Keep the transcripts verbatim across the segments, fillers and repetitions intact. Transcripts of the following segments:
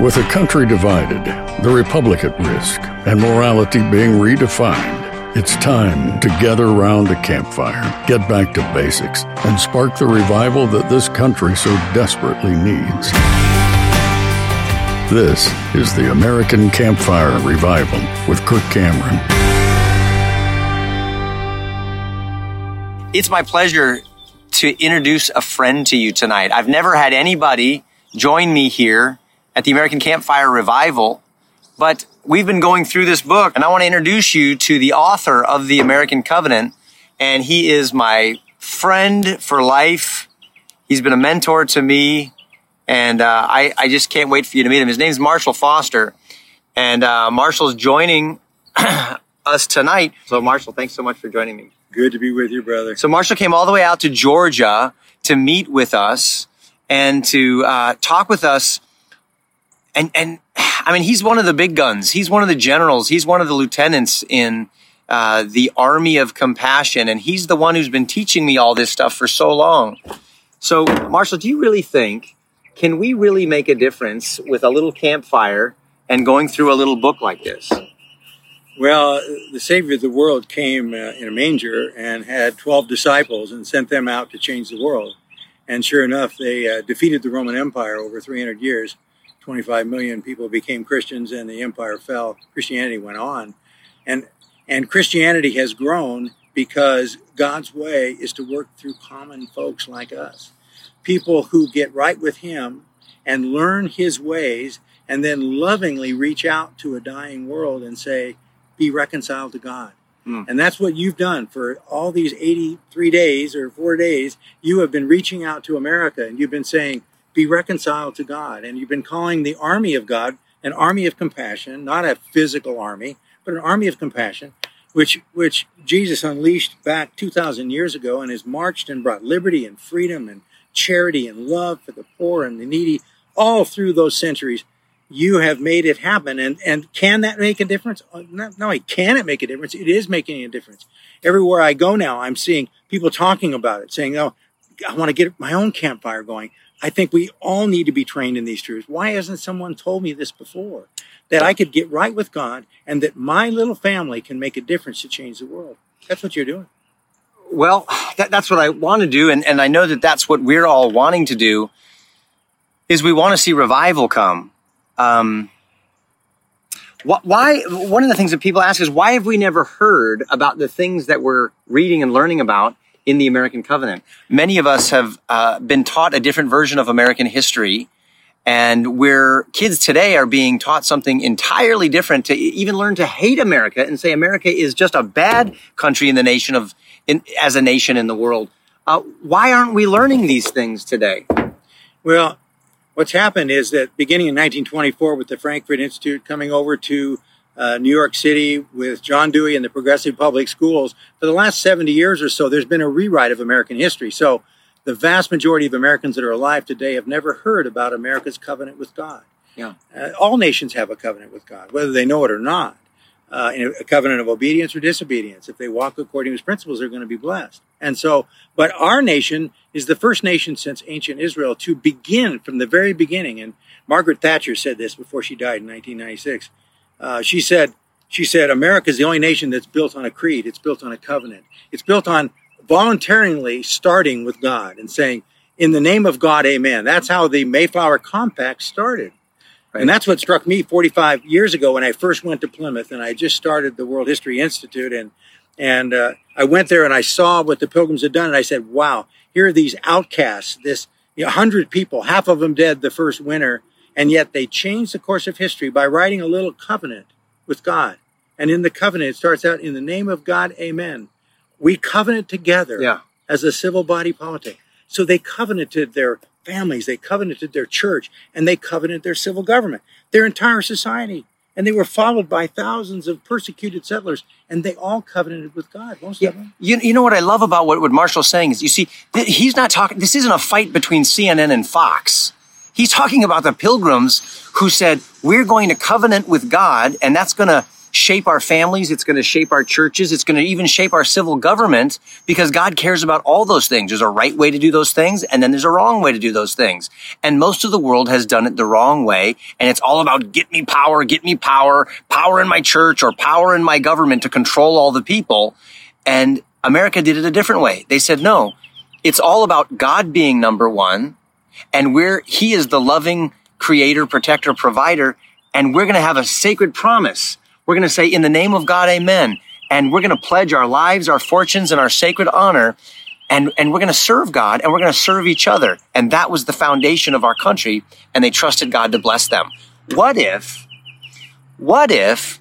With a country divided, the republic at risk, and morality being redefined, it's time to gather around the campfire, get back to basics, and spark the revival that this country so desperately needs. This is the American Campfire Revival with Kirk Cameron. It's my pleasure to introduce a friend to you tonight. I've never had anybody join me here at the American Campfire Revival, but we've been going through this book, and I want to introduce you to the author of The American Covenant, and he is my friend for life. He's been a mentor to me, and uh, I, I just can't wait for you to meet him. His name's Marshall Foster, and uh, Marshall's joining us tonight. So Marshall, thanks so much for joining me. Good to be with you, brother. So Marshall came all the way out to Georgia to meet with us and to uh, talk with us. And, and I mean, he's one of the big guns. He's one of the generals. He's one of the lieutenants in uh, the Army of Compassion. And he's the one who's been teaching me all this stuff for so long. So, Marshall, do you really think, can we really make a difference with a little campfire and going through a little book like this? Well, the Savior of the world came uh, in a manger and had twelve disciples and sent them out to change the world. And sure enough, they uh, defeated the Roman Empire over three hundred years. twenty-five million people became Christians and the empire fell. Christianity went on. And and Christianity has grown because God's way is to work through common folks like us. People who get right with him and learn his ways and then lovingly reach out to a dying world and say, be reconciled to God. Mm. And that's what you've done for all these eighty-three days or four days. You have been reaching out to America and you've been saying, be reconciled to God. And you've been calling the army of God an army of compassion, not a physical army, but an army of compassion, which which Jesus unleashed back two thousand years ago and has marched and brought liberty and freedom and charity and love for the poor and the needy all through those centuries. You have made it happen. And, and can that make a difference? Not only can it make a difference, it is making a difference. Everywhere I go now, I'm seeing people talking about it, saying, oh, I want to get my own campfire going. I think we all need to be trained in these truths. Why hasn't someone told me this before? That I could get right with God and that my little family can make a difference to change the world. That's what you're doing. Well, that, that's what I want to do. And, and I know that that's what we're all wanting to do is we want to see revival come. Um, wh- why? One of the things that people ask is, why have we never heard about the things that we're reading and learning about in the American Covenant? Many of us have uh, been taught a different version of American history, and where kids today are being taught something entirely different to even learn to hate America and say America is just a bad country in the nation of, in, as a nation in the world. Uh, why aren't we learning these things today? Well, what's happened is that beginning in nineteen twenty-four with the Frankfurt Institute coming over to Uh, New York City with John Dewey and the progressive public schools, for the last seventy years or so, there's been a rewrite of American history. So the vast majority of Americans that are alive today have never heard about America's covenant with God. Yeah, uh, all nations have a covenant with God, whether they know it or not. Uh, a covenant of obedience or disobedience. If they walk according to his principles, they're going to be blessed. And so, but our nation is the first nation since ancient Israel to begin from the very beginning. And Margaret Thatcher said this before she died in nineteen ninety-six. Uh, she said, she said, America is the only nation that's built on a creed. It's built on a covenant. It's built on voluntarily starting with God and saying, in the name of God, amen. That's how the Mayflower Compact started. Right. And that's what struck me forty-five years ago when I first went to Plymouth and I just started the World History Institute. And, and uh, I went there and I saw what the pilgrims had done. And I said, wow, here are these outcasts, this you know, one hundred people, half of them dead the first winter. And yet they changed the course of history by writing a little covenant with God. And in the covenant, it starts out, in the name of God, amen. We covenant together yeah. as a civil body politic. So they covenanted their families, they covenanted their church, and they covenanted their civil government, their entire society. And they were followed by thousands of persecuted settlers, and they all covenanted with God. Most yeah. of them. You, you know what I love about what, what Marshall's saying is, you see, th- he's not talking, this isn't a fight between C N N and Fox. He's talking about the pilgrims who said, we're going to covenant with God, and that's going to shape our families. It's going to shape our churches. It's going to even shape our civil government, because God cares about all those things. There's a right way to do those things, and then there's a wrong way to do those things. And most of the world has done it the wrong way, and it's all about get me power, get me power, power in my church or power in my government to control all the people. And America did it a different way. They said, no, it's all about God being number one, and we're, he is the loving creator, protector, provider, and we're going to have a sacred promise. We're going to say, in the name of God, amen. And we're going to pledge our lives, our fortunes, and our sacred honor. And, and we're going to serve God, and we're going to serve each other. And that was the foundation of our country. And they trusted God to bless them. What if, what if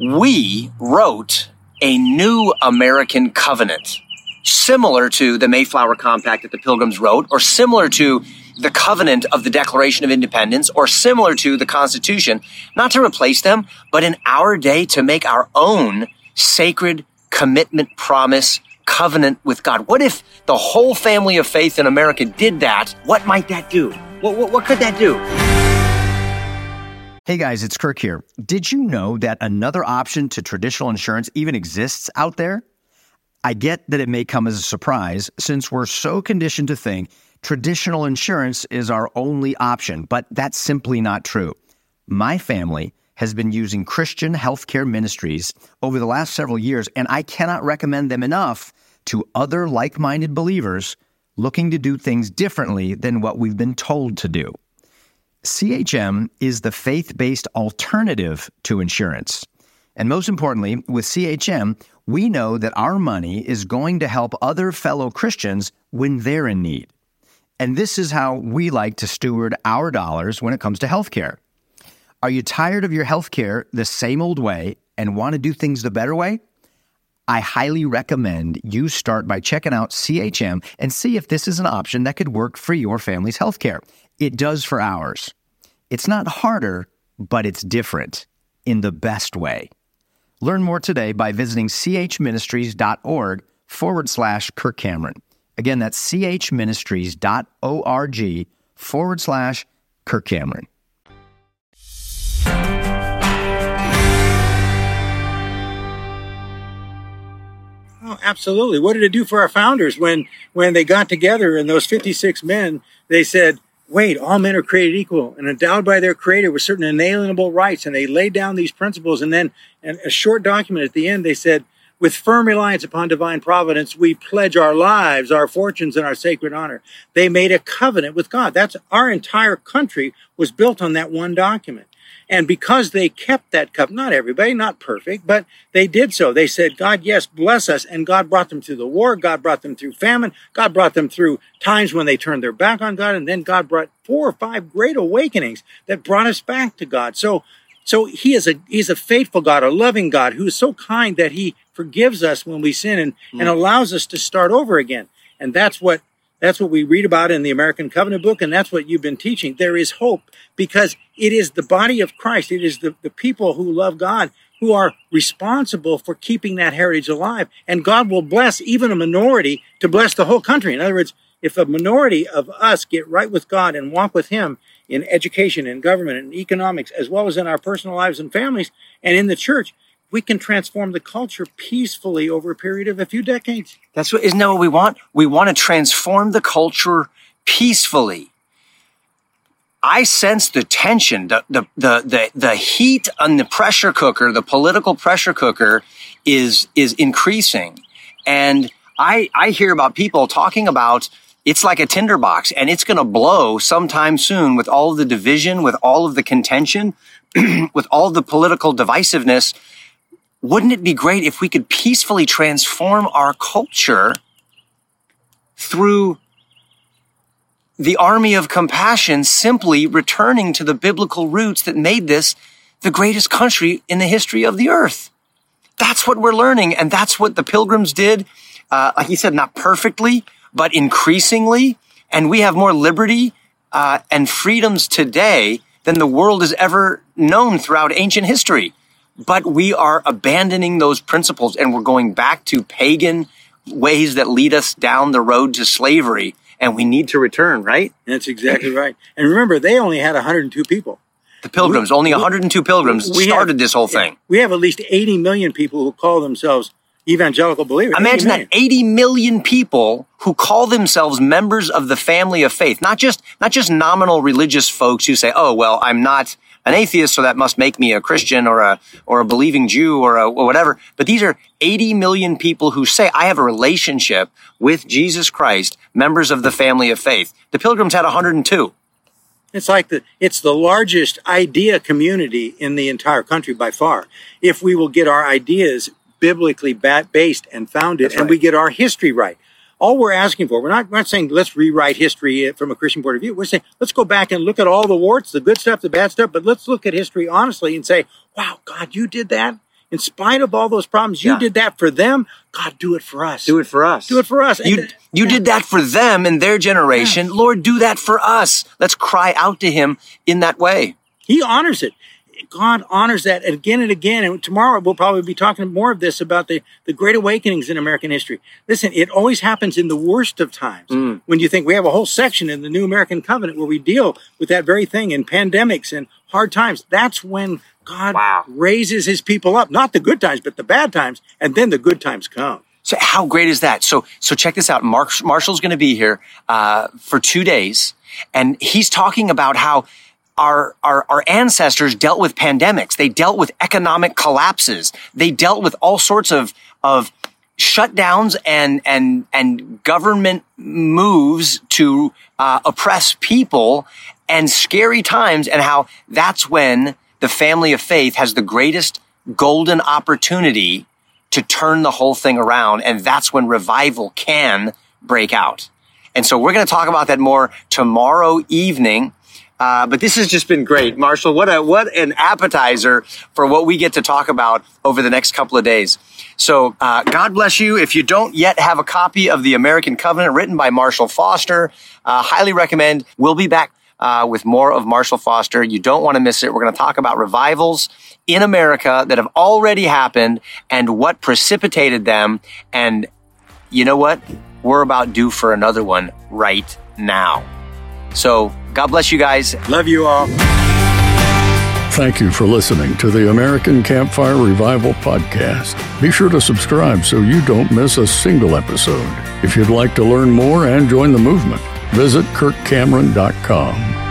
we wrote a new American covenant, similar to the Mayflower Compact that the Pilgrims wrote, or similar to the covenant of the Declaration of Independence, or similar to the Constitution, not to replace them, but in our day to make our own sacred commitment, promise, covenant with God? What if the whole family of faith in America did that? What might that do? What, what, what could that do? Hey guys, it's Kirk here. Did you know that another option to traditional insurance even exists out there? I get that it may come as a surprise, since we're so conditioned to think traditional insurance is our only option, but that's simply not true. My family has been using Christian Healthcare Ministries over the last several years, and I cannot recommend them enough to other like-minded believers looking to do things differently than what we've been told to do. C H M is the faith-based alternative to insurance. And most importantly, with C H M, we know that our money is going to help other fellow Christians when they're in need. And this is how we like to steward our dollars when it comes to healthcare. Are you tired of your healthcare the same old way and want to do things the better way? I highly recommend you start by checking out C H M and see if this is an option that could work for your family's healthcare. It does for ours. It's not harder, but it's different in the best way. Learn more today by visiting chministries.org forward slash Kirk Cameron. Again, that's chministries.org forward slash Kirk Cameron. Oh, absolutely. What did it do for our founders when, when they got together and those fifty-six men, they said, wait, all men are created equal and endowed by their creator with certain inalienable rights. And they laid down these principles. And then in a short document at the end, they said, with firm reliance upon divine providence, we pledge our lives, our fortunes, and our sacred honor. They made a covenant with God. That's our entire country was built on that one document. And because they kept that covenant, not everybody, not perfect, but they did so. They said, God, yes, bless us. And God brought them through the war. God brought them through famine. God brought them through times when they turned their back on God. And then God brought four or five great awakenings that brought us back to God. So, so he is a, he's a faithful God, a loving God who is so kind that he forgives us when we sin and, mm. and allows us to start over again. And that's what, that's what we read about in the American Covenant book, and that's what you've been teaching. There is hope because it is the body of Christ. It is the, the people who love God who are responsible for keeping that heritage alive. And God will bless even a minority to bless the whole country. In other words, if a minority of us get right with God and walk with him in education, in government, in economics, as well as in our personal lives and families, and in the church, we can transform the culture peacefully over a period of a few decades. That's what, isn't that what we want? We want to transform the culture peacefully. I sense the tension, the, the, the, the, the heat on the pressure cooker, the political pressure cooker is, is increasing. And I, I hear about people talking about it's like a tinderbox and it's going to blow sometime soon with all of the division, with all of the contention, with all the political divisiveness. Wouldn't it be great if we could peacefully transform our culture through the army of compassion, simply returning to the biblical roots that made this the greatest country in the history of the earth? That's what we're learning. And that's what the Pilgrims did. Uh, like he said, not perfectly, but increasingly. And we have more liberty uh, and freedoms today than the world has ever known throughout ancient history. But we are abandoning those principles and we're going back to pagan ways that lead us down the road to slavery. And we need to return, right? That's exactly right. And remember, they only had one hundred two people. The pilgrims, we, only one hundred two we, pilgrims started have, this whole thing. We have at least eighty million people who call themselves evangelical believers. Imagine eighty that, eighty million people who call themselves members of the family of faith, not just not just nominal religious folks who say, oh, well, I'm not an atheist, so that must make me a Christian or a or a believing Jew or, a, or whatever. But these are eighty million people who say, I have a relationship with Jesus Christ, members of the family of faith. The pilgrims had one hundred two. It's like the it's the largest idea community in the entire country by far. If we will get our ideas biblically based and founded, That's right. and we get our history right. All we're asking for, we're not, we're not saying let's rewrite history from a Christian point of view. We're saying let's go back and look at all the warts, the good stuff, the bad stuff, but let's look at history honestly and say, wow, God, you did that. In spite of all those problems, you yeah. did that for them. God, do it for us. Do it for us. Do it for us. You, th- you yeah. did that for them in their generation. Yes. Lord, do that for us. Let's cry out to him in that way. He honors it. God honors that again and again. And tomorrow we'll probably be talking more of this about the, the great awakenings in American history. Listen, it always happens in the worst of times. Mm. When you think we have a whole section in the New American Covenant where we deal with that very thing in pandemics and hard times, that's when God wow. raises his people up. Not the good times, but the bad times. And then the good times come. So how great is that? So so check this out. Mark, Marshall's going to be here uh, for two days. And he's talking about how Our, our, our ancestors dealt with pandemics. They dealt with economic collapses. They dealt with all sorts of, of shutdowns and, and, and government moves to, uh, oppress people and scary times, and how that's when the family of faith has the greatest golden opportunity to turn the whole thing around. And that's when revival can break out. And so we're going to talk about that more tomorrow evening. Uh, but this has just been great. Marshall, what a, what an appetizer for what we get to talk about over the next couple of days. So, uh, God bless you. If you don't yet have a copy of The American Covenant written by Marshall Foster, uh, highly recommend. We'll be back, uh, with more of Marshall Foster. You don't want to miss it. We're going to talk about revivals in America that have already happened and what precipitated them. And you know what? We're about due for another one right now. So, God bless you guys. Love you all. Thank you for listening to the American Campfire Revival Podcast. Be sure to subscribe so you don't miss a single episode. If you'd like to learn more and join the movement, visit kirk cameron dot com.